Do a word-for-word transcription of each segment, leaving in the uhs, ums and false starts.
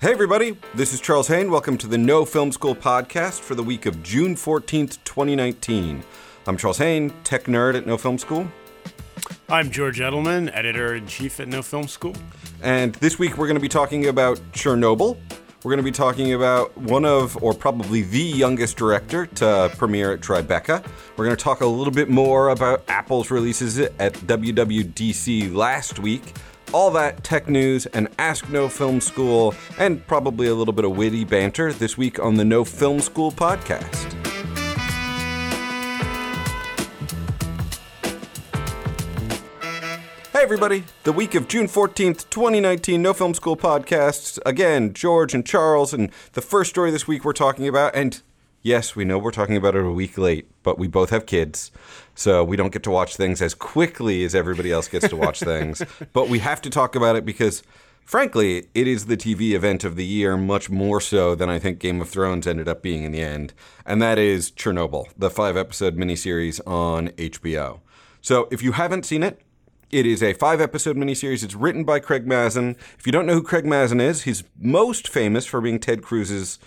Hey everybody, this is Charles Haine. Welcome to the No Film School Podcast for the week of June fourteenth, twenty nineteen. I'm Charles Haine, tech nerd at No Film School. I'm George Edelman, editor-in-chief at No Film School. And this week we're going to be talking about Chernobyl. We're going to be talking about one of, or probably the youngest director to premiere at Tribeca. We're going to talk a little bit more about Apple's releases at W W D C last week. All that tech news and Ask No Film School, and probably a little bit of witty banter this week on the No Film School podcast. Hey everybody, the week of June fourteenth, twenty nineteen, No Film School podcast. Again, George and Charles, and the first story this week we're talking about, and yes, we know we're talking about it a week late, but we both have kids, so we don't get to watch things as quickly as everybody else gets to watch things. But we have to talk about it because, frankly, it is the T V event of the year, much more so than I think Game of Thrones ended up being in the end. And that is Chernobyl, the five-episode miniseries on H B O. So if you haven't seen it, it is a five-episode miniseries. It's written by Craig Mazin. If you don't know who Craig Mazin is, he's most famous for being Ted Cruz's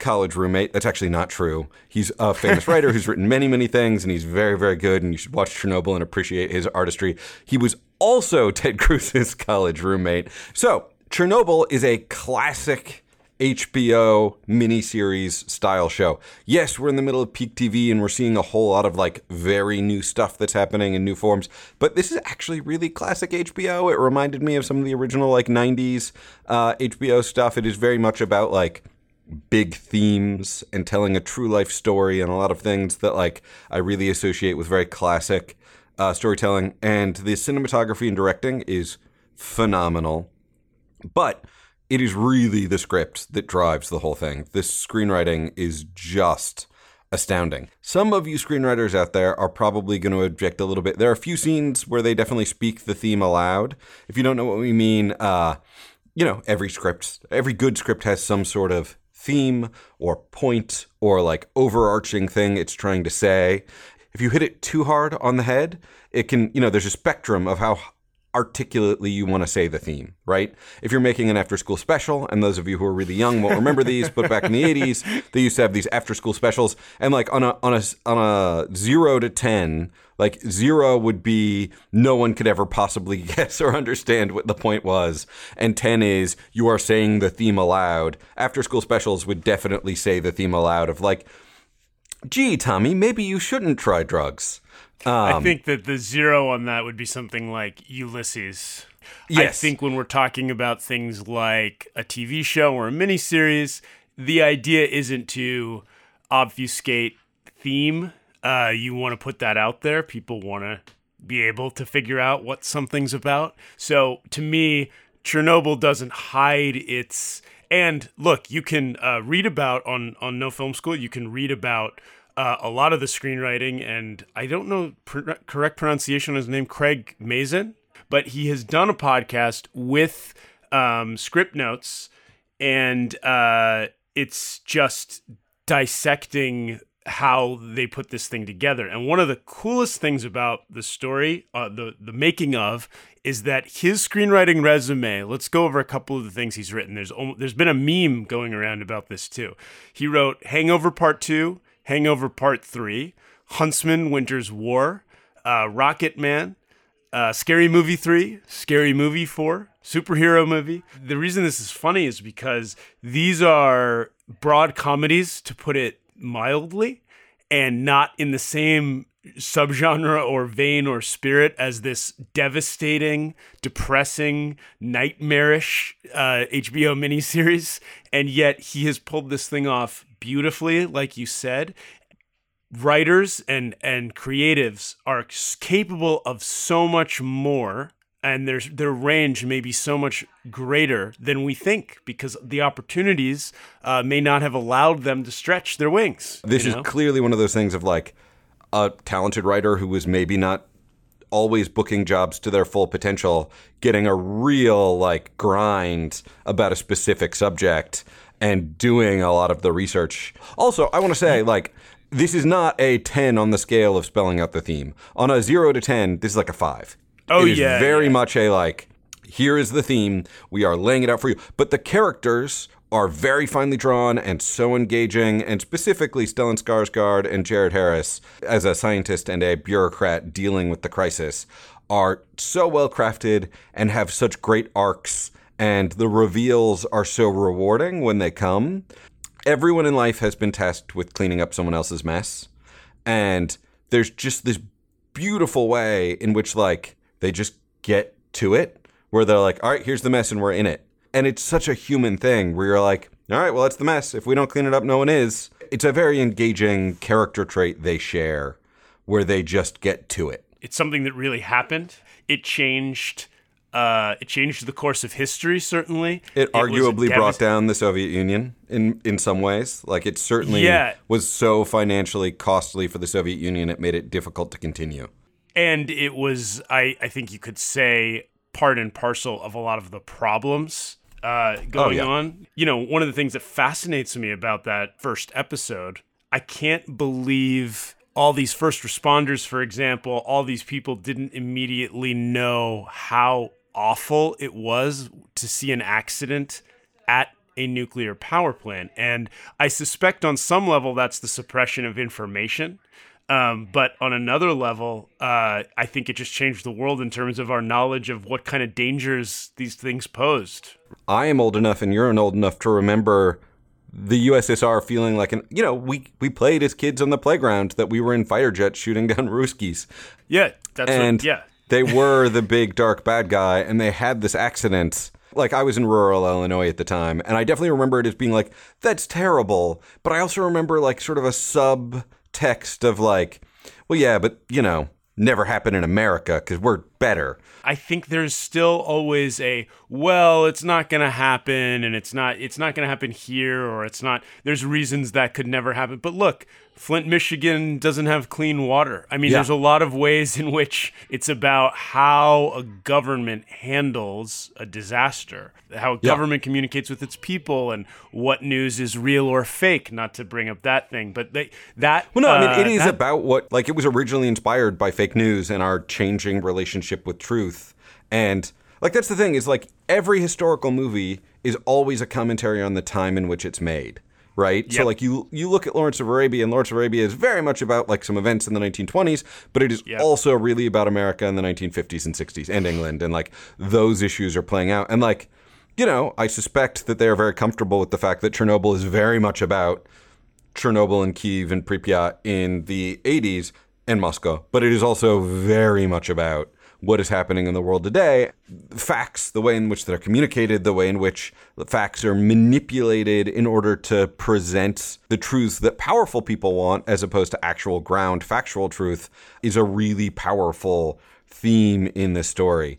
college roommate. That's actually not true. He's a famous writer who's written many, many things, and he's very, very good, and you should watch Chernobyl and appreciate his artistry. He was also Ted Cruz's college roommate. So Chernobyl is a classic H B O miniseries style show. Yes, we're in the middle of peak T V, and we're seeing a whole lot of, like, very new stuff that's happening in new forms, but this is actually really classic H B O. It reminded me of some of the original, like, nineties uh, H B O stuff. It is very much about, like, big themes and telling a true life story and a lot of things that, like, I really associate with very classic uh, storytelling. And the cinematography and directing is phenomenal. But it is really the script that drives the whole thing. This screenwriting is just astounding. Some of you screenwriters out there are probably going to object a little bit. There are a few scenes where they definitely speak the theme aloud. If you don't know what we mean, uh, you know, every script, every good script has some sort of theme or point or, like, overarching thing it's trying to say. If you hit it too hard on the head, it can, you know, there's a spectrum of how articulately you want to say the theme, right? If you're making an after-school special, and those of you who are really young won't remember these, but back in the eighties, they used to have these after-school specials, and, like, on a on a on a zero to ten, like, zero would be no one could ever possibly guess or understand what the point was, and ten is you are saying the theme aloud. After-school specials would definitely say the theme aloud of, like, gee, Tommy, maybe you shouldn't try drugs. Um, I think that the zero on that would be something like Ulysses. Yes. I think when we're talking about things like a T V show or a miniseries, the idea isn't to obfuscate theme. Uh, you want to put that out there. People want to be able to figure out what something's about. So to me, Chernobyl doesn't hide its... And look, you can uh, read about on, on No Film School, you can read about... Uh, a lot of the screenwriting, and I don't know pr- correct pronunciation on his name, Craig Mazin, but he has done a podcast with um, script notes, and uh, it's just dissecting how they put this thing together. And one of the coolest things about the story, uh, the, the making of, is that his screenwriting resume, let's go over a couple of the things he's written. There's There's been a meme going around about this too. He wrote Hangover Part two, Hangover Part three, Huntsman, Winter's War, uh, Rocket Man, uh, Scary Movie three, Scary Movie four, Superhero Movie. The reason this is funny is because these are broad comedies, to put it mildly, and not in the same subgenre or vein or spirit as this devastating, depressing, nightmarish uh, H B O miniseries. And yet he has pulled this thing off beautifully, like you said. Writers and, and creatives are capable of so much more, and their, their range may be so much greater than we think, because the opportunities uh, may not have allowed them to stretch their wings. This is know? clearly one of those things of, like, a talented writer who was maybe not always booking jobs to their full potential, getting a real, like, grind about a specific subject and doing a lot of the research. Also, I want to say, like, this is not a ten on the scale of spelling out the theme. On a zero to ten, this is like a five. Oh, yeah. It is yeah, very yeah. much a, like, here is the theme. We are laying it out for you. But the characters are very finely drawn and so engaging, and specifically Stellan Skarsgård and Jared Harris, as a scientist and a bureaucrat dealing with the crisis, are so well-crafted and have such great arcs, and the reveals are so rewarding when they come. Everyone in life has been tasked with cleaning up someone else's mess, and there's just this beautiful way in which, like, they just get to it, where they're like, all right, here's the mess, and we're in it. And it's such a human thing where you're like, all right, well, that's the mess. If we don't clean it up, no one is. It's a very engaging character trait they share where they just get to it. It's something that really happened. It changed uh, it changed the course of history, certainly. It, it arguably devast- brought down the Soviet Union in, in some ways. Like, it certainly yeah. was so financially costly for the Soviet Union, it made it difficult to continue. And it was, I, I think you could say, part and parcel of a lot of the problems Uh, going oh, yeah. on. You know, one of the things that fascinates me about that first episode, I can't believe all these first responders, for example, all these people didn't immediately know how awful it was to see an accident at a nuclear power plant. And I suspect on some level that's the suppression of information. Um, but on another level, uh, I think it just changed the world in terms of our knowledge of what kind of dangers these things posed. I am old enough and you're old enough to remember the U S S R feeling like, an, you know, we, we played as kids on the playground that we were in fighter jets shooting down Ruskies. Yeah, that's and what, yeah. They were the big dark bad guy, and they had this accident. Like, I was in rural Illinois at the time, and I definitely remember it as being like, that's terrible. But I also remember, like, sort of a sub text of like, well, yeah, but, you know, never happened in America because we're better. I think there's still always a, well, it's not going to happen, and it's not it's not going to happen here, or it's not, there's reasons that could never happen. But look, Flint, Michigan doesn't have clean water. I mean, yeah. There's a lot of ways in which it's about how a government handles a disaster, how a yeah. government communicates with its people, and what news is real or fake, not to bring up that thing. But they, that... Well, no, uh, I mean, it is that, about what... Like, it was originally inspired by fake news and our changing relationship with truth. And, like, that's the thing, is, like, every historical movie is always a commentary on the time in which it's made. Right? Yep. So, like, you you look at Lawrence of Arabia, and Lawrence of Arabia is very much about, like, some events in the nineteen twenties, but it is yep. also really about America in the nineteen fifties and sixties and England, and, like, those issues are playing out. And, like, you know, I suspect that they are very comfortable with the fact that Chernobyl is very much about Chernobyl and Kyiv and Pripyat in the eighties and Moscow, but it is also very much about what is happening in the world today, facts, the way in which they're communicated, the way in which the facts are manipulated in order to present the truths that powerful people want, as opposed to actual ground factual truth, is a really powerful theme in this story.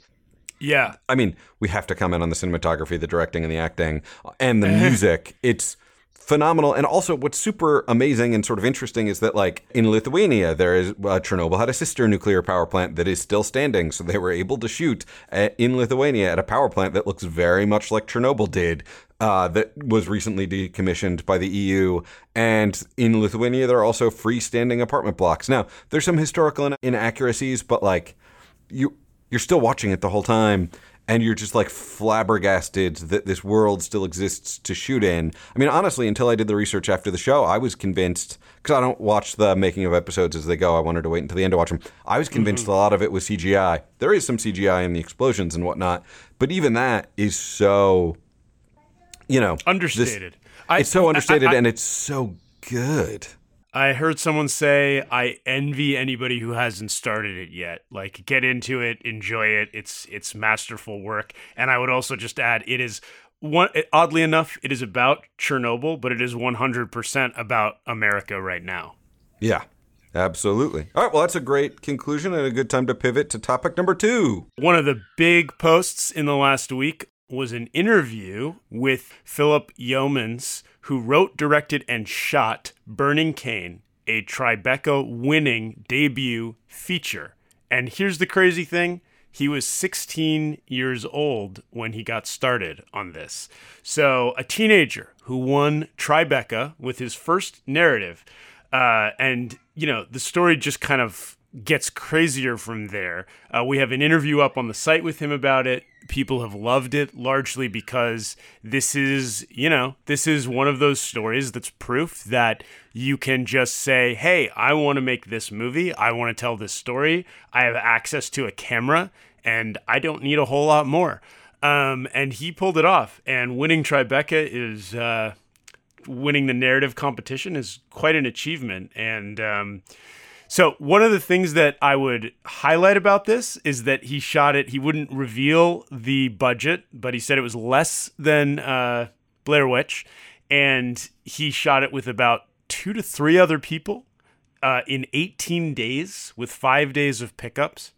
Yeah. I mean, we have to comment on the cinematography, the directing and the acting and the music. It's phenomenal. And also what's super amazing and sort of interesting is that, like, in Lithuania, there is uh, Chernobyl had a sister nuclear power plant that is still standing. So they were able to shoot at, in Lithuania at a power plant that looks very much like Chernobyl did, uh, that was recently decommissioned by the E U. And in Lithuania, there are also freestanding apartment blocks. Now, there's some historical inaccuracies, but, like, you, you're still watching it the whole time. And you're just, like, flabbergasted that this world still exists to shoot in. I mean, honestly, until I did the research after the show, I was convinced, because I don't watch the making of episodes as they go. I wanted to wait until the end to watch them. I was convinced mm-hmm. a lot of it was C G I. There is some C G I in the explosions and whatnot. But even that is so, you know. Understated. This, I, it's so understated I, I, and it's so good. I heard someone say, I envy anybody who hasn't started it yet. Like, get into it, enjoy it. It's it's masterful work. And I would also just add, it is, one, oddly enough, it is about Chernobyl, but it is one hundred percent about America right now. Yeah, absolutely. All right, well, that's a great conclusion and a good time to pivot to topic number two. One of the big posts in the last week was an interview with Philip Yeoman's, who wrote, directed, and shot Burning Cane, a Tribeca-winning debut feature. And here's the crazy thing. He was sixteen years old when he got started on this. So a teenager who won Tribeca with his first narrative. Uh, and, you know, the story just kind of gets crazier from there. Uh, we have an interview up on the site with him about it. people have loved it largely because this is, you know, this is one of those stories that's proof that you can just say, hey, I want to make this movie. I want to tell this story. I have access to a camera and I don't need a whole lot more. Um, and he pulled it off, and winning Tribeca is, uh, winning the narrative competition is quite an achievement. And, um, so one of the things that I would highlight about this is that he shot it. He wouldn't reveal the budget, but he said it was less than uh, Blair Witch. And he shot it with about two to three other people uh, in eighteen days with five days of pickups.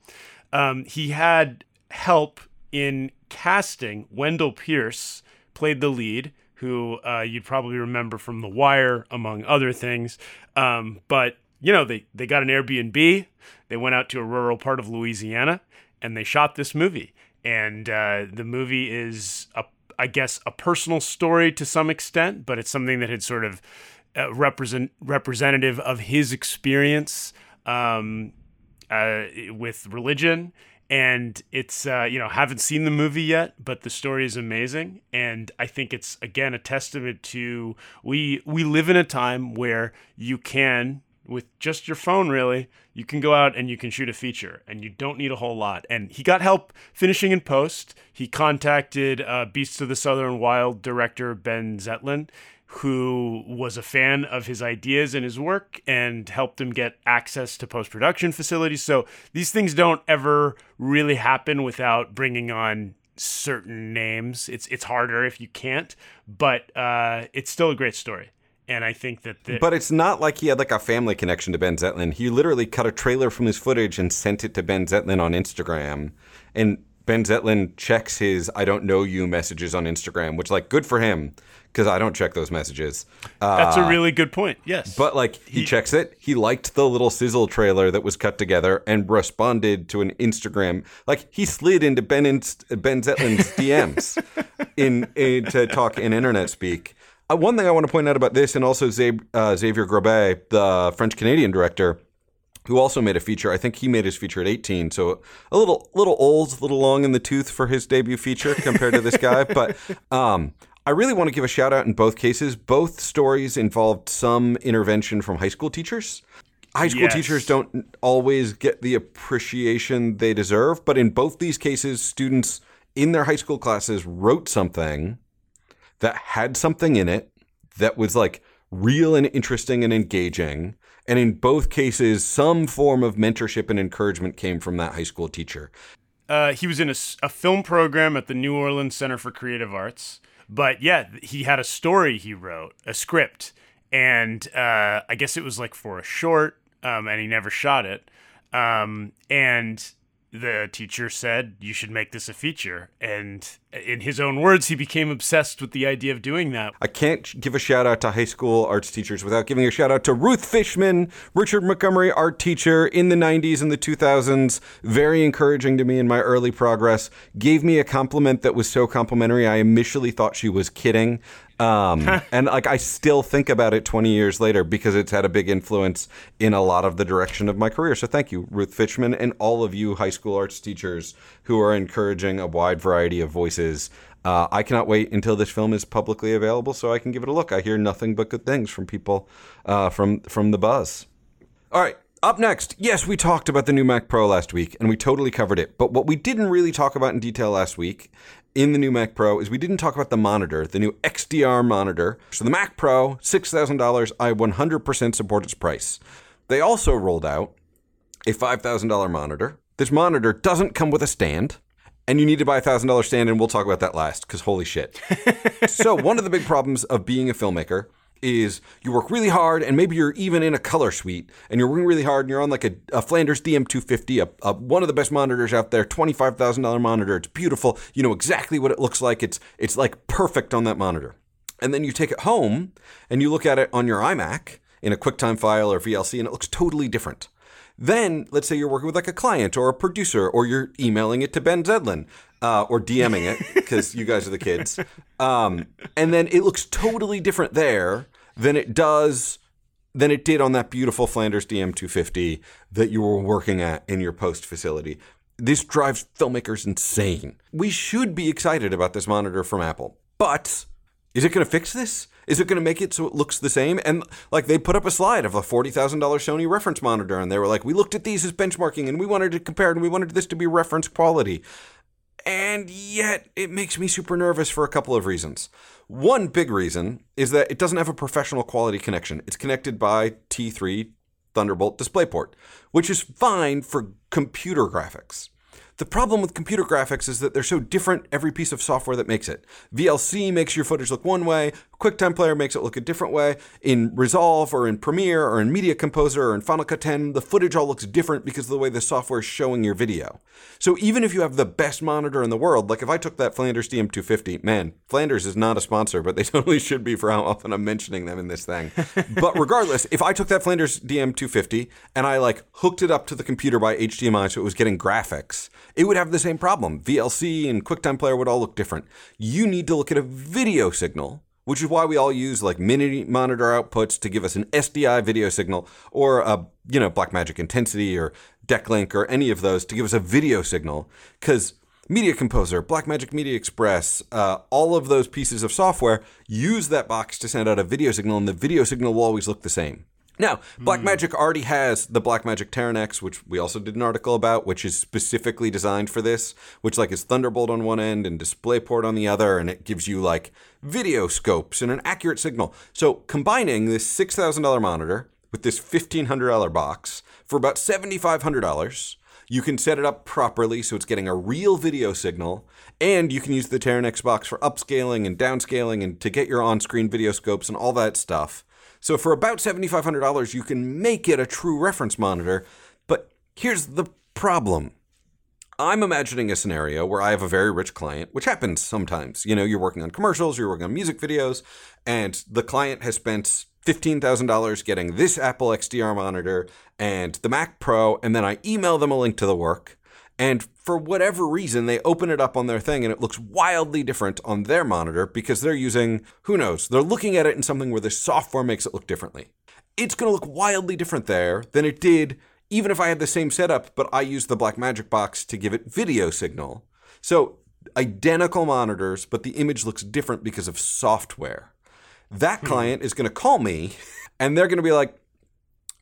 Um, he had help in casting. Wendell Pierce played the lead, who uh, you'd probably remember from The Wire, among other things. Um, but... You know, they, they got an Airbnb, they went out to a rural part of Louisiana, and they shot this movie. And uh, the movie is, a, I guess, a personal story to some extent, but it's something that had sort of uh, represent representative of his experience um, uh, with religion. And it's, uh, you know, haven't seen the movie yet, but the story is amazing. And I think it's, again, a testament to, we we live in a time where you can... with just your phone, really, you can go out and you can shoot a feature, and you don't need a whole lot. And he got help finishing in post. He contacted uh, Beasts of the Southern Wild director Benh Zeitlin, who was a fan of his ideas and his work, and helped him get access to post-production facilities. So these things don't ever really happen without bringing on certain names. It's it's harder if you can't, but uh, it's still a great story. And I think that... The- but it's not like he had like a family connection to Benh Zeitlin. He literally cut a trailer from his footage and sent it to Benh Zeitlin on Instagram. And Benh Zeitlin checks his I don't know you messages on Instagram, which, like, good for him, because I don't check those messages. Uh, That's a really good point, yes. But, like, he, he checks it. He liked the little sizzle trailer that was cut together and responded to an Instagram. Like, he slid into Ben, in- Benh Zeitlin's D Ms in, in to talk in internet speak. Uh, one thing I want to point out about this, and also Zab- uh, Xavier Grobet, the French-Canadian director, who also made a feature. I think he made his feature at eighteen, so a little little old, a little long in the tooth for his debut feature compared to this guy. But um, I really want to give a shout-out in both cases. Both stories involved some intervention from high school teachers. High school yes. teachers don't always get the appreciation they deserve, but in both these cases, students in their high school classes wrote something that had something in it that was like real and interesting and engaging. And in both cases, some form of mentorship and encouragement came from that high school teacher. Uh, he was in a, a film program at the New Orleans Center for Creative Arts. But yeah, he had a story he wrote, a script. And uh, I guess it was like for a short, um, and he never shot it. Um, and... The teacher said, you should make this a feature. And in his own words, he became obsessed with the idea of doing that. I can't give a shout out to high school arts teachers without giving a shout out to Ruth Fishman, Richard Montgomery art teacher in the nineties and the two thousands. Very encouraging to me in my early progress. Gave me a compliment that was so complimentary, I initially thought she was kidding. Um, and like I still think about it twenty years later because it's had a big influence in a lot of the direction of my career. So thank you, Ruth Fishman, and all of you high school arts teachers who are encouraging a wide variety of voices. Uh, I cannot wait until this film is publicly available so I can give it a look. I hear nothing but good things from people uh, from from the buzz. All right. Up next, yes, we talked about the new Mac Pro last week, and we totally covered it. But what we didn't really talk about in detail last week in the new Mac Pro is we didn't talk about the monitor, the new X D R monitor. So the Mac Pro, six thousand dollars, I one hundred percent support its price. They also rolled out a five thousand dollars monitor. This monitor doesn't come with a stand, and you need to buy a one thousand dollars stand, and we'll talk about that last, because holy shit. So one of the big problems of being a filmmaker is you work really hard and maybe you're even in a color suite and you're working really hard and you're on like a, a Flanders D M two fifty, a, a, one of the best monitors out there, twenty-five thousand dollars monitor. It's beautiful. You know exactly what it looks like. It's it's like perfect on that monitor. And then you take it home and you look at it on your iMac in a QuickTime file or V L C and it looks totally different. Then let's say you're working with like a client or a producer or you're emailing it to Benh Zeitlin. Uh, or DMing it, because you guys are the kids. Um, and then it looks totally different there than it does, than it did on that beautiful Flanders D M two fifty that you were working at in your post facility. This drives filmmakers insane. We should be excited about this monitor from Apple. But is it going to fix this? Is it going to make it so it looks the same? And like they put up a slide of a forty thousand dollars Sony reference monitor, and they were like, we looked at these as benchmarking, and we wanted to compare, and we wanted this to be reference quality. And yet it makes me super nervous for a couple of reasons. One big reason is that it doesn't have a professional quality connection. It's connected by T three Thunderbolt DisplayPort, which is fine for computer graphics. The problem with computer graphics is that they're so different, every piece of software that makes it. V L C makes your footage look one way. QuickTime Player makes it look a different way. In Resolve or in Premiere or in Media Composer or in Final Cut ten, the footage all looks different because of the way the software is showing your video. So even if you have the best monitor in the world, like if I took that Flanders D M two fifty, man, Flanders is not a sponsor, but they totally should be for how often I'm mentioning them in this thing. But regardless, if I took that Flanders D M two fifty and I like hooked it up to the computer by H D M I so it was getting graphics, it would have the same problem. V L C and QuickTime Player would all look different. You need to look at a video signal, which is why we all use like mini monitor outputs to give us an S D I video signal or a, you know, Blackmagic Intensity or Decklink or any of those to give us a video signal. Because Media Composer, Blackmagic Media Express, uh, all of those pieces of software use that box to send out a video signal, and the video signal will always look the same. Now, Blackmagic mm. already has the Blackmagic Teranex, which we also did an article about, which is specifically designed for this, which like is Thunderbolt on one end and DisplayPort on the other, and it gives you like video scopes and an accurate signal. So combining this six thousand dollars monitor with this fifteen hundred dollars box for about seven thousand five hundred dollars, you can set it up properly so it's getting a real video signal, and you can use the Teranex box for upscaling and downscaling and to get your on-screen video scopes and all that stuff. So for about seven thousand five hundred dollars, you can make it a true reference monitor. But here's the problem. I'm imagining a scenario where I have a very rich client, which happens sometimes. You know, you're working on commercials, you're working on music videos, and the client has spent fifteen thousand dollars getting this Apple X D R monitor and the Mac Pro, and then I email them a link to the work. And for whatever reason, they open it up on their thing and it looks wildly different on their monitor because they're using, who knows, they're looking at it in something where the software makes it look differently. It's going to look wildly different there than it did even if I had the same setup, but I used the Blackmagic box to give it video signal. So identical monitors, but the image looks different because of software. That client is going to call me and they're going to be like,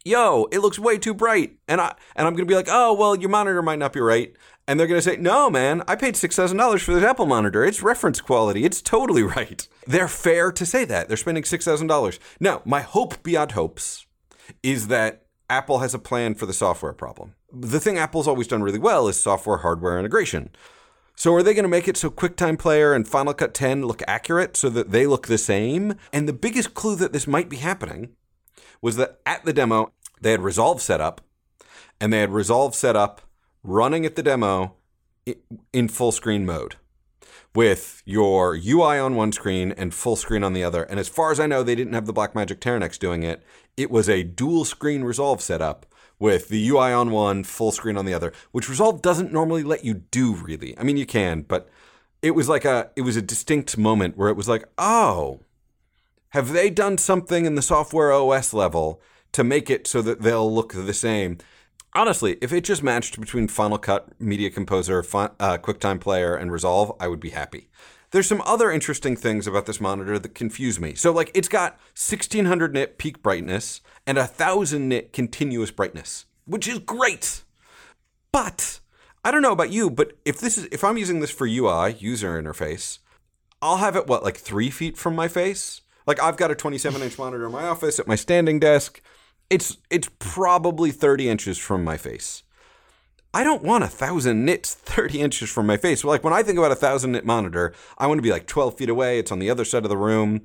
yo, it looks way too bright. And, I, and I'm going to be like, oh, well, your monitor might not be right. And they're going to say, no, man, I paid six thousand dollars for this Apple monitor. It's reference quality. It's totally right. They're fair to say that. They're spending six thousand dollars. Now, my hope beyond hopes is that Apple has a plan for the software problem. The thing Apple's always done really well is software-hardware integration. So are they going to make it so QuickTime Player and Final Cut ten look accurate so that they look the same? And the biggest clue that this might be happening was that at the demo, they had Resolve set up, and they had Resolve set up running at the demo in full screen mode with your U I on one screen and full screen on the other. And as far as I know, they didn't have the Blackmagic Teranex doing it. It was a dual screen Resolve setup with the U I on one, full screen on the other, which Resolve doesn't normally let you do, really. I mean, you can, but it was like a it was a distinct moment where it was like, oh, have they done something in the software O S level to make it so that they'll look the same? Honestly, if it just matched between Final Cut, Media Composer, Fun, uh, QuickTime Player, and Resolve, I would be happy. There's some other interesting things about this monitor that confuse me. So, like, it's got sixteen hundred nit peak brightness and one thousand nit continuous brightness, which is great. But I don't know about you, but if this is if I'm using this for U I, user interface, I'll have it, what, like three feet from my face? Like, I've got a twenty-seven inch monitor in my office at my standing desk. It's it's probably thirty inches from my face. I don't want a thousand nits thirty inches from my face. Like, when I think about a thousand nit monitor, I want to be like twelve feet away. It's on the other side of the room.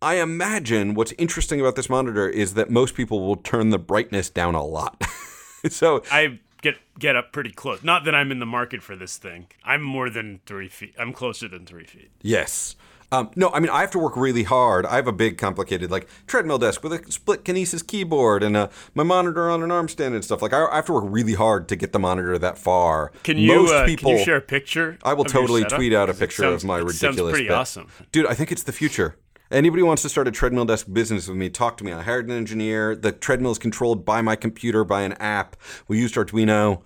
I imagine what's interesting about this monitor is that most people will turn the brightness down a lot. So I get get up pretty close. Not that I'm in the market for this thing. I'm more than three feet. I'm closer than three feet. Yes. Um, no, I mean, I have to work really hard. I have a big, complicated, like, treadmill desk with a split Kinesis keyboard and a, my monitor on an arm stand and stuff. Like, I, I have to work really hard to get the monitor that far. Can you, Most uh, people, can you share a picture? I will totally tweet out a picture sounds, of my ridiculous sounds pretty bed. Awesome. Dude, I think it's the future. Anybody who wants to start a treadmill desk business with me, talk to me. I hired an engineer. The treadmill is controlled by my computer, by an app. We used Arduino.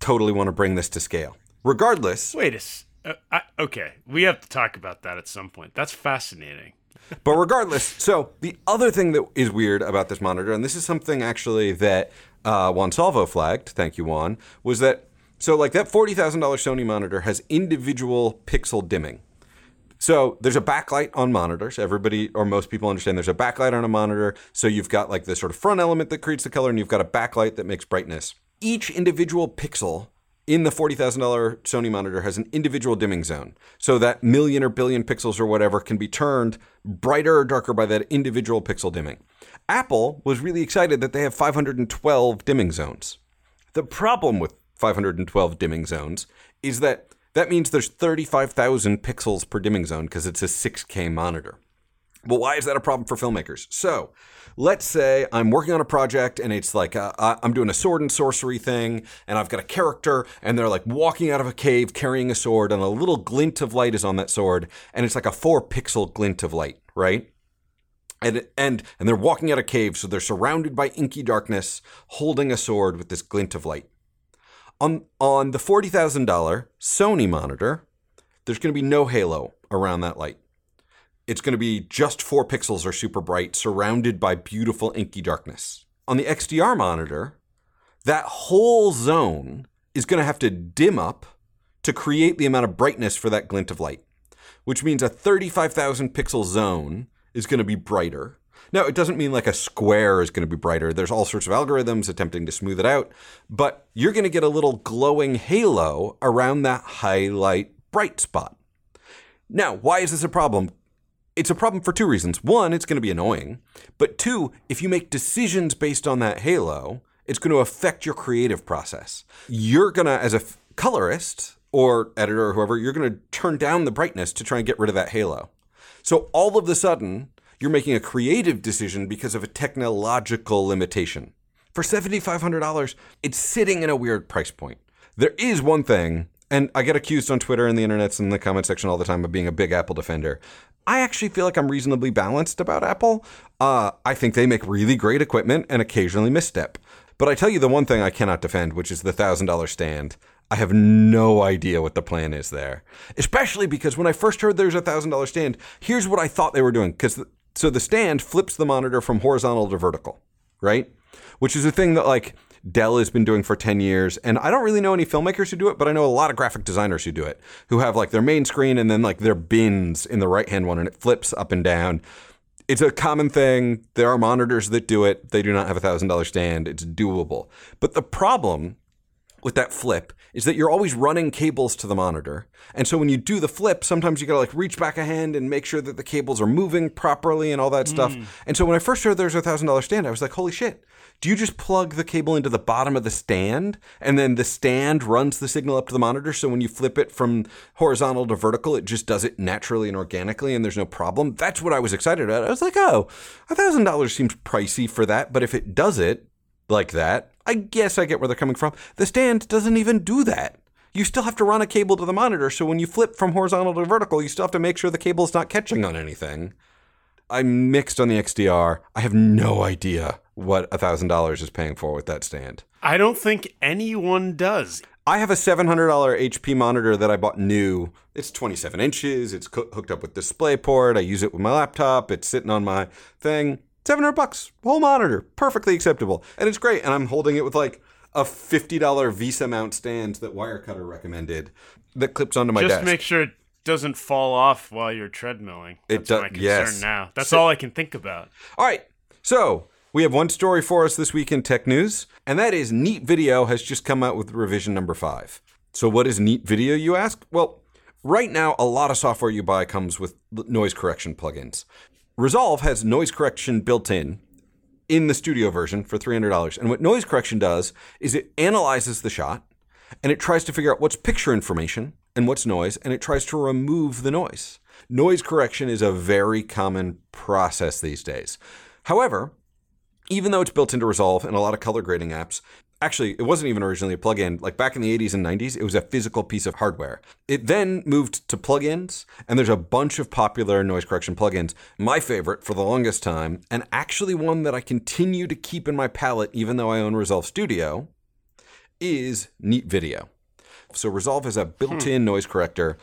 totally want to bring this to scale. Regardless... Wait a second. Uh, I, okay, we have to talk about that at some point. That's fascinating. But regardless, so the other thing that is weird about this monitor, and this is something actually that uh, Juan Salvo flagged, thank you, Juan, was that, so like that forty thousand dollars Sony monitor has individual pixel dimming. So there's a backlight on monitors. Everybody or most people understand there's a backlight on a monitor. So you've got like this sort of front element that creates the color, and you've got a backlight that makes brightness. Each individual pixel in the forty thousand dollars Sony monitor has an individual dimming zone. So that million or billion pixels or whatever can be turned brighter or darker by that individual pixel dimming. Apple was really excited that they have five hundred twelve dimming zones. The problem with five hundred twelve dimming zones is that that means there's thirty-five thousand pixels per dimming zone because it's a six K monitor. Well, why is that a problem for filmmakers? So let's say I'm working on a project and it's like a, I'm doing a sword and sorcery thing and I've got a character and they're like walking out of a cave carrying a sword and a little glint of light is on that sword and it's like a four pixel glint of light, right? And, and, and they're walking out of a cave, so they're surrounded by inky darkness holding a sword with this glint of light. On, on the forty thousand dollars Sony monitor, there's going to be no halo around that light. It's going to be just four pixels or super bright, surrounded by beautiful inky darkness. On the X D R monitor, that whole zone is going to have to dim up to create the amount of brightness for that glint of light, which means a thirty-five thousand pixel zone is going to be brighter. Now, it doesn't mean like a square is going to be brighter. There's all sorts of algorithms attempting to smooth it out, but you're going to get a little glowing halo around that highlight bright spot. Now, why is this a problem? It's a problem for two reasons. One, it's going to be annoying. But two, if you make decisions based on that halo, it's going to affect your creative process. You're going to, as a colorist or editor or whoever, you're going to turn down the brightness to try and get rid of that halo. So all of a sudden, you're making a creative decision because of a technological limitation. For seven thousand five hundred dollars, it's sitting in a weird price point. There is one thing, and I get accused on Twitter and the internets and the comment section all the time of being a big Apple defender. I actually feel like I'm reasonably balanced about Apple. Uh, I think they make really great equipment and occasionally misstep. But I tell you the one thing I cannot defend, which is the one thousand dollars stand. I have no idea what the plan is there. Especially because when I first heard there's a one thousand dollars stand, here's what I thought they were doing. Because the, so the stand flips the monitor from horizontal to vertical, right? Which is a thing that like Dell has been doing for ten years. And I don't really know any filmmakers who do it, but I know a lot of graphic designers who do it, who have like their main screen and then like their bins in the right-hand one and it flips up and down. It's a common thing. There are monitors that do it. They do not have a one thousand dollars stand. It's doable. But the problem with that flip is that you're always running cables to the monitor. And so when you do the flip, sometimes you gotta like reach back a hand and make sure that the cables are moving properly and all that mm. stuff. And so when I first heard there's a one thousand dollars stand, I was like, holy shit. Do you just plug the cable into the bottom of the stand and then the stand runs the signal up to the monitor? So when you flip it from horizontal to vertical, it just does it naturally and organically and there's no problem. That's what I was excited about. I was like, oh, one thousand dollars seems pricey for that. But if it does it like that, I guess I get where they're coming from. The stand doesn't even do that. You still have to run a cable to the monitor. So when you flip from horizontal to vertical, you still have to make sure the cable's not catching on anything. I'm mixed on the X D R. I have no idea what one thousand dollars is paying for with that stand. I don't think anyone does. I have a seven hundred dollars H P monitor that I bought new. It's twenty-seven inches. It's co- hooked up with DisplayPort. I use it with my laptop. It's sitting on my thing. seven hundred bucks, whole monitor, perfectly acceptable. And it's great. And I'm holding it with like a fifty dollars Visa mount stand that Wirecutter recommended that clips onto my Just desk. Just make sure it doesn't fall off while you're treadmilling. That's it does, my concern yes. now. That's so, all I can think about. All right. So we have one story for us this week in tech news, and that is Neat Video has just come out with revision number five. So what is Neat Video, you ask? Well, right now, a lot of software you buy comes with noise correction plugins. Resolve has noise correction built in, in the studio version for three hundred dollars. And what noise correction does is it analyzes the shot, and it tries to figure out what's picture information and what's noise, and it tries to remove the noise. Noise correction is a very common process these days. However, even though it's built into Resolve and a lot of color grading apps, actually, it wasn't even originally a plugin. Like back in the eighties and nineties, it was a physical piece of hardware. It then moved to plugins, and there's a bunch of popular noise correction plugins. My favorite for the longest time, and actually one that I continue to keep in my palette even though I own Resolve Studio, is Neat Video. So Resolve has a built-in hmm. noise corrector,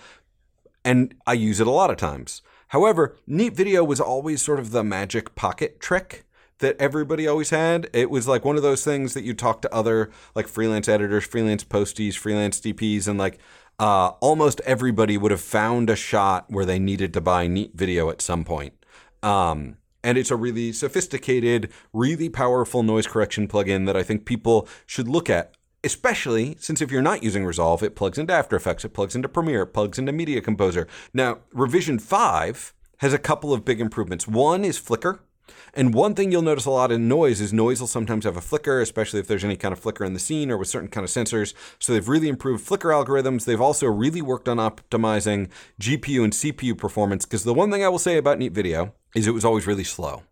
and I use it a lot of times. However, Neat Video was always sort of the magic pocket trick that everybody always had. It was like one of those things that you talk to other like freelance editors, freelance posties, freelance D Ps, and like uh, almost everybody would have found a shot where they needed to buy Neat Video at some point. Um, and it's a really sophisticated, really powerful noise correction plugin that I think people should look at, especially since if you're not using Resolve, it plugs into After Effects, it plugs into Premiere, it plugs into Media Composer. Now, revision five has a couple of big improvements. One is flicker. And one thing you'll notice a lot in noise is noise will sometimes have a flicker, especially if there's any kind of flicker in the scene or with certain kind of sensors. So they've really improved flicker algorithms. They've also really worked on optimizing G P U and C P U performance, because the one thing I will say about Neat Video is it was always really slow.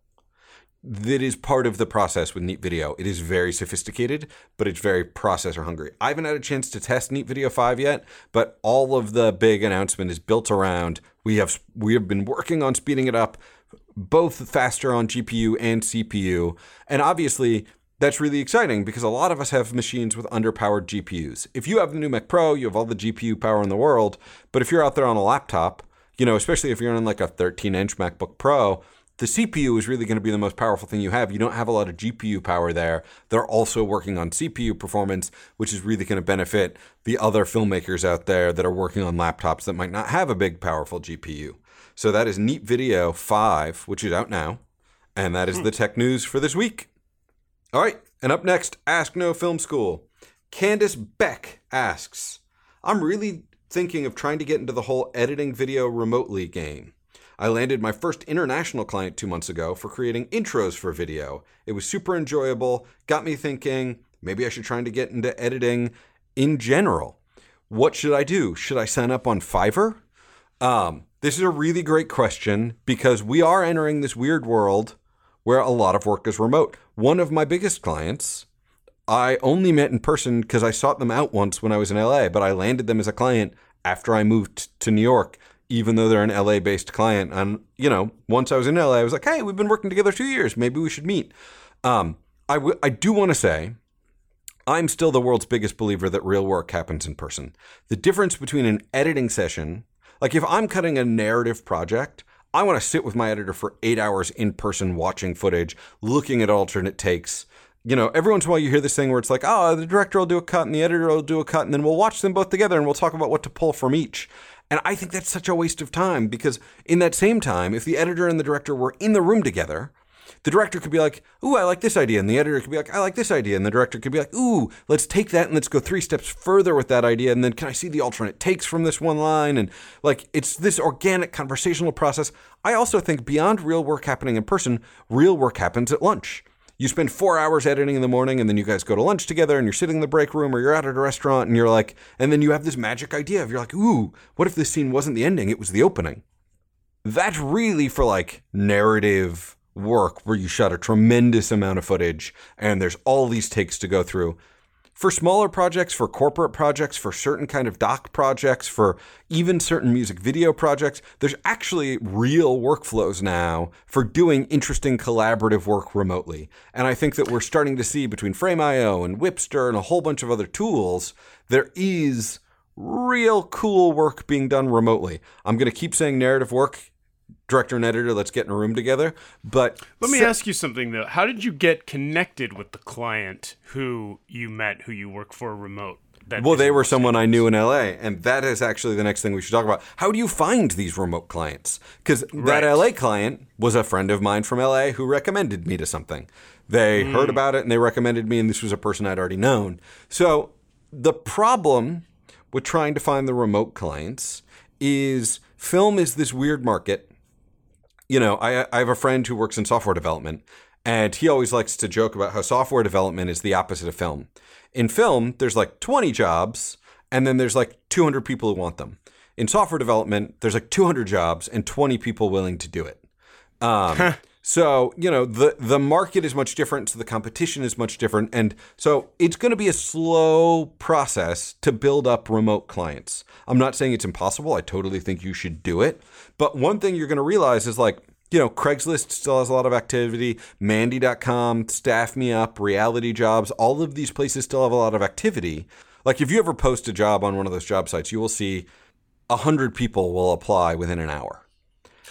That is part of the process with Neat Video. It is very sophisticated, but it's very processor hungry. I haven't had a chance to test Neat Video five yet, but all of the big announcement is built around, we have we have been working on speeding it up, both faster on G P U and C P U. And obviously, that's really exciting because a lot of us have machines with underpowered G P Us. If you have the new Mac Pro, you have all the G P U power in the world. But if you're out there on a laptop, you know, especially if you're on like a thirteen-inch MacBook Pro, the C P U is really going to be the most powerful thing you have. You don't have a lot of G P U power there. They're also working on C P U performance, which is really going to benefit the other filmmakers out there that are working on laptops that might not have a big, powerful G P U. So that is Neat Video five, which is out now. And that is the tech news for this week. All right. And up next, Ask No Film School. Candace Beck asks, I'm really thinking of trying to get into the whole editing video remotely game. I landed my first international client two months ago for creating intros for video. It was super enjoyable. Got me thinking, maybe I should try to get into editing in general. What should I do? Should I sign up on Fiverr? Um... This is a really great question because we are entering this weird world where a lot of work is remote. One of my biggest clients, I only met in person because I sought them out once when I was in L A, but I landed them as a client after I moved to New York, even though they're an L A-based client. And, you know, once I was in L A, I was like, hey, we've been working together two years. Maybe we should meet. Um, I, w- I do want to say I'm still the world's biggest believer that real work happens in person. The difference between an editing session... Like if I'm cutting a narrative project, I want to sit with my editor for eight hours in person watching footage, looking at alternate takes. You know, every once in a while you hear this thing where it's like, oh, the director will do a cut and the editor will do a cut and then we'll watch them both together and we'll talk about what to pull from each. And I think that's such a waste of time because in that same time, if the editor and the director were in the room together, the director could be like, ooh, I like this idea. And the editor could be like, I like this idea. And the director could be like, ooh, let's take that and let's go three steps further with that idea. And then can I see the alternate takes from this one line? And like, it's this organic conversational process. I also think beyond real work happening in person, real work happens at lunch. You spend four hours editing in the morning and then you guys go to lunch together and you're sitting in the break room or you're out at a restaurant and you're like, and then you have this magic idea of you're like, ooh, what if this scene wasn't the ending? It was the opening. That's really for like narrative work where you shot a tremendous amount of footage and there's all these takes to go through. For smaller projects, for corporate projects, for certain kind of doc projects, for even certain music video projects, there's actually real workflows now for doing interesting collaborative work remotely. And I think that we're starting to see between Frame dot I O and Whipster and a whole bunch of other tools, there is real cool work being done remotely. I'm going to keep saying narrative work, director and editor, let's get in a room together. But let me so- ask you something, though. How did you get connected with the client who you met, who you work for remote? That well, they were someone I knew in L A, and that is actually the next thing we should talk about. How do you find these remote clients? Because right. that L A client was a friend of mine from L A who recommended me to something. They mm. heard about it, and they recommended me, and this was a person I'd already known. So the problem with trying to find the remote clients is film is this weird market. You know, I, I have a friend who works in software development, and he always likes to joke about how software development is the opposite of film. In film, there's like twenty jobs, and then there's like two hundred people who want them. In software development, there's like two hundred jobs and twenty people willing to do it. Um, so, you know, the, the market is much different, so the competition is much different. And so it's going to be a slow process to build up remote clients. I'm not saying it's impossible. I totally think you should do it. But one thing you're going to realize is like, you know, Craigslist still has a lot of activity. Mandy dot com, Staff Me Up, Reality Jobs, all of these places still have a lot of activity. Like, if you ever post a job on one of those job sites, you will see one hundred people will apply within an hour.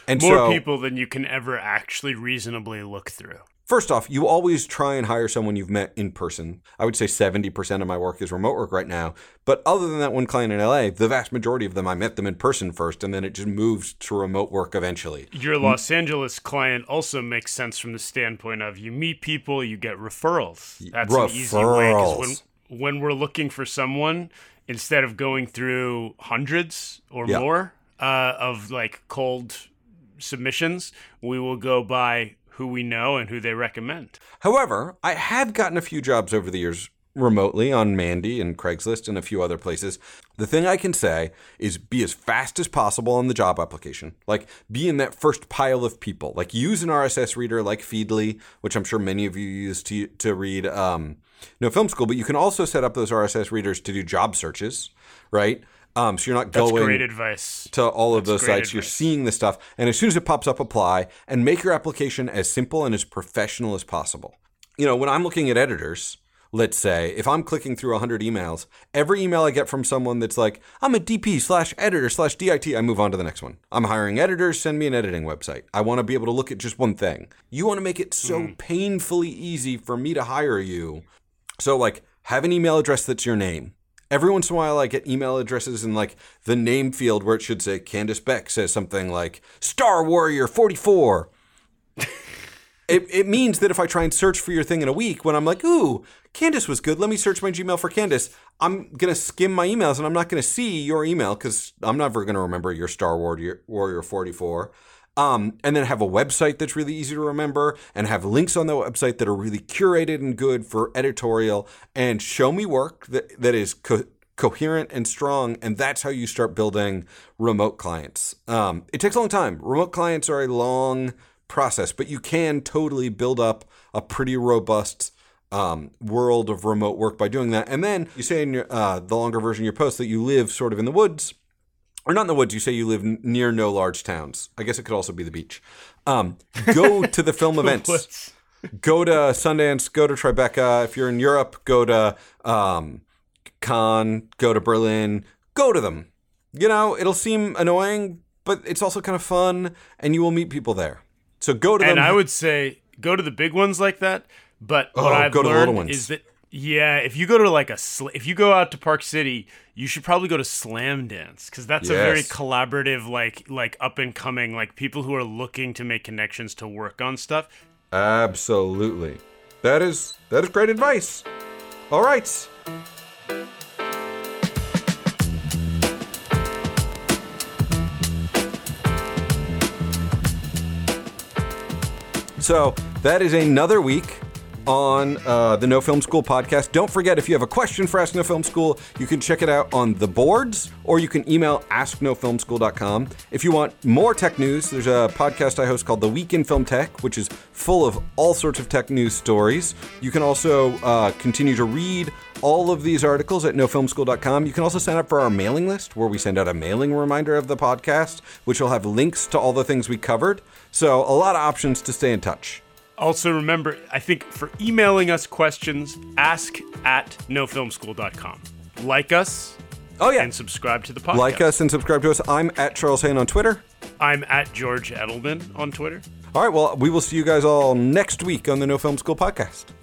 And more so, people than you can ever actually reasonably look through. First off, you always try and hire someone you've met in person. I would say seventy percent of my work is remote work right now. But other than that one client in L A, the vast majority of them, I met them in person first, and then it just moves to remote work eventually. Your Los Angeles client also makes sense from the standpoint of you meet people, you get referrals. That's referrals. An easy way, 'cause when, when we're looking for someone, instead of going through hundreds or yeah. more uh, of like cold submissions, we will go by who we know and who they recommend. However, I have gotten a few jobs over the years remotely on Mandy and Craigslist and a few other places. The thing I can say is be as fast as possible on the job application. Like, be in that first pile of people. Like, use an R S S reader like Feedly, which I'm sure many of you use to, to read um, No Film School. But you can also set up those R S S readers to do job searches, right? Um, so you're not That's going great advice. to all of That's those sites. Advice. You're seeing this stuff. And as soon as it pops up, apply and make your application as simple and as professional as possible. You know, when I'm looking at editors, let's say, if I'm clicking through one hundred emails, every email I get from someone that's like, I'm a D P slash editor slash D I T, I move on to the next one. I'm hiring editors. Send me an editing website. I want to be able to look at just one thing. You want to make it so mm. painfully easy for me to hire you. So, like, have an email address that's your name. Every once in a while, I get email addresses in like the name field where it should say Candace Beck says something like Star Warrior forty-four. it, it means that if I try and search for your thing in a week, when I'm like, ooh, Candace was good, let me search my Gmail for Candace, I'm going to skim my emails and I'm not going to see your email because I'm never going to remember your Star Warrior, Warrior forty-four. Um, and then have a website that's really easy to remember and have links on the website that are really curated and good for editorial and show me work that, that is co- coherent and strong. And that's how you start building remote clients. Um, it takes a long time. Remote clients are a long process, but you can totally build up a pretty robust um, world of remote work by doing that. And then you say in your, uh, the longer version of your post that you live sort of in the woods. Or not in the woods, you say you live n- near no large towns. I guess it could also be the beach. Um, go to the film events. Go to Sundance. Go to Tribeca. If you're in Europe, go to um, Cannes. Go to Berlin. Go to them. You know, it'll seem annoying, but it's also kind of fun, and you will meet people there. So go to and them. And I would say go to the big ones like that, but what oh, I've go to learned the little ones. Is that... Yeah, if you go to like a sl- if you go out to Park City, you should probably go to Slam Dance because that's yes. a very collaborative, like like up and coming, like people who are looking to make connections to work on stuff. Absolutely, that is that is great advice. All right. So that is another week on uh, the No Film School podcast. Don't forget, if you have a question for Ask No Film School, you can check it out on the boards, or you can email ask no film school dot com. If you want more tech news, there's a podcast I host called The Week in Film Tech, which is full of all sorts of tech news stories. You can also uh, continue to read all of these articles at no film school dot com. You can also sign up for our mailing list, where we send out a mailing reminder of the podcast, which will have links to all the things we covered. So a lot of options to stay in touch. Also remember, I think for emailing us questions, ask at no film school dot com. Like us oh, yeah. and subscribe to the podcast. Like us and subscribe to us. I'm at Charles Haine on Twitter. I'm at George Edelman on Twitter. All right, well, we will see you guys all next week on the No Film School podcast.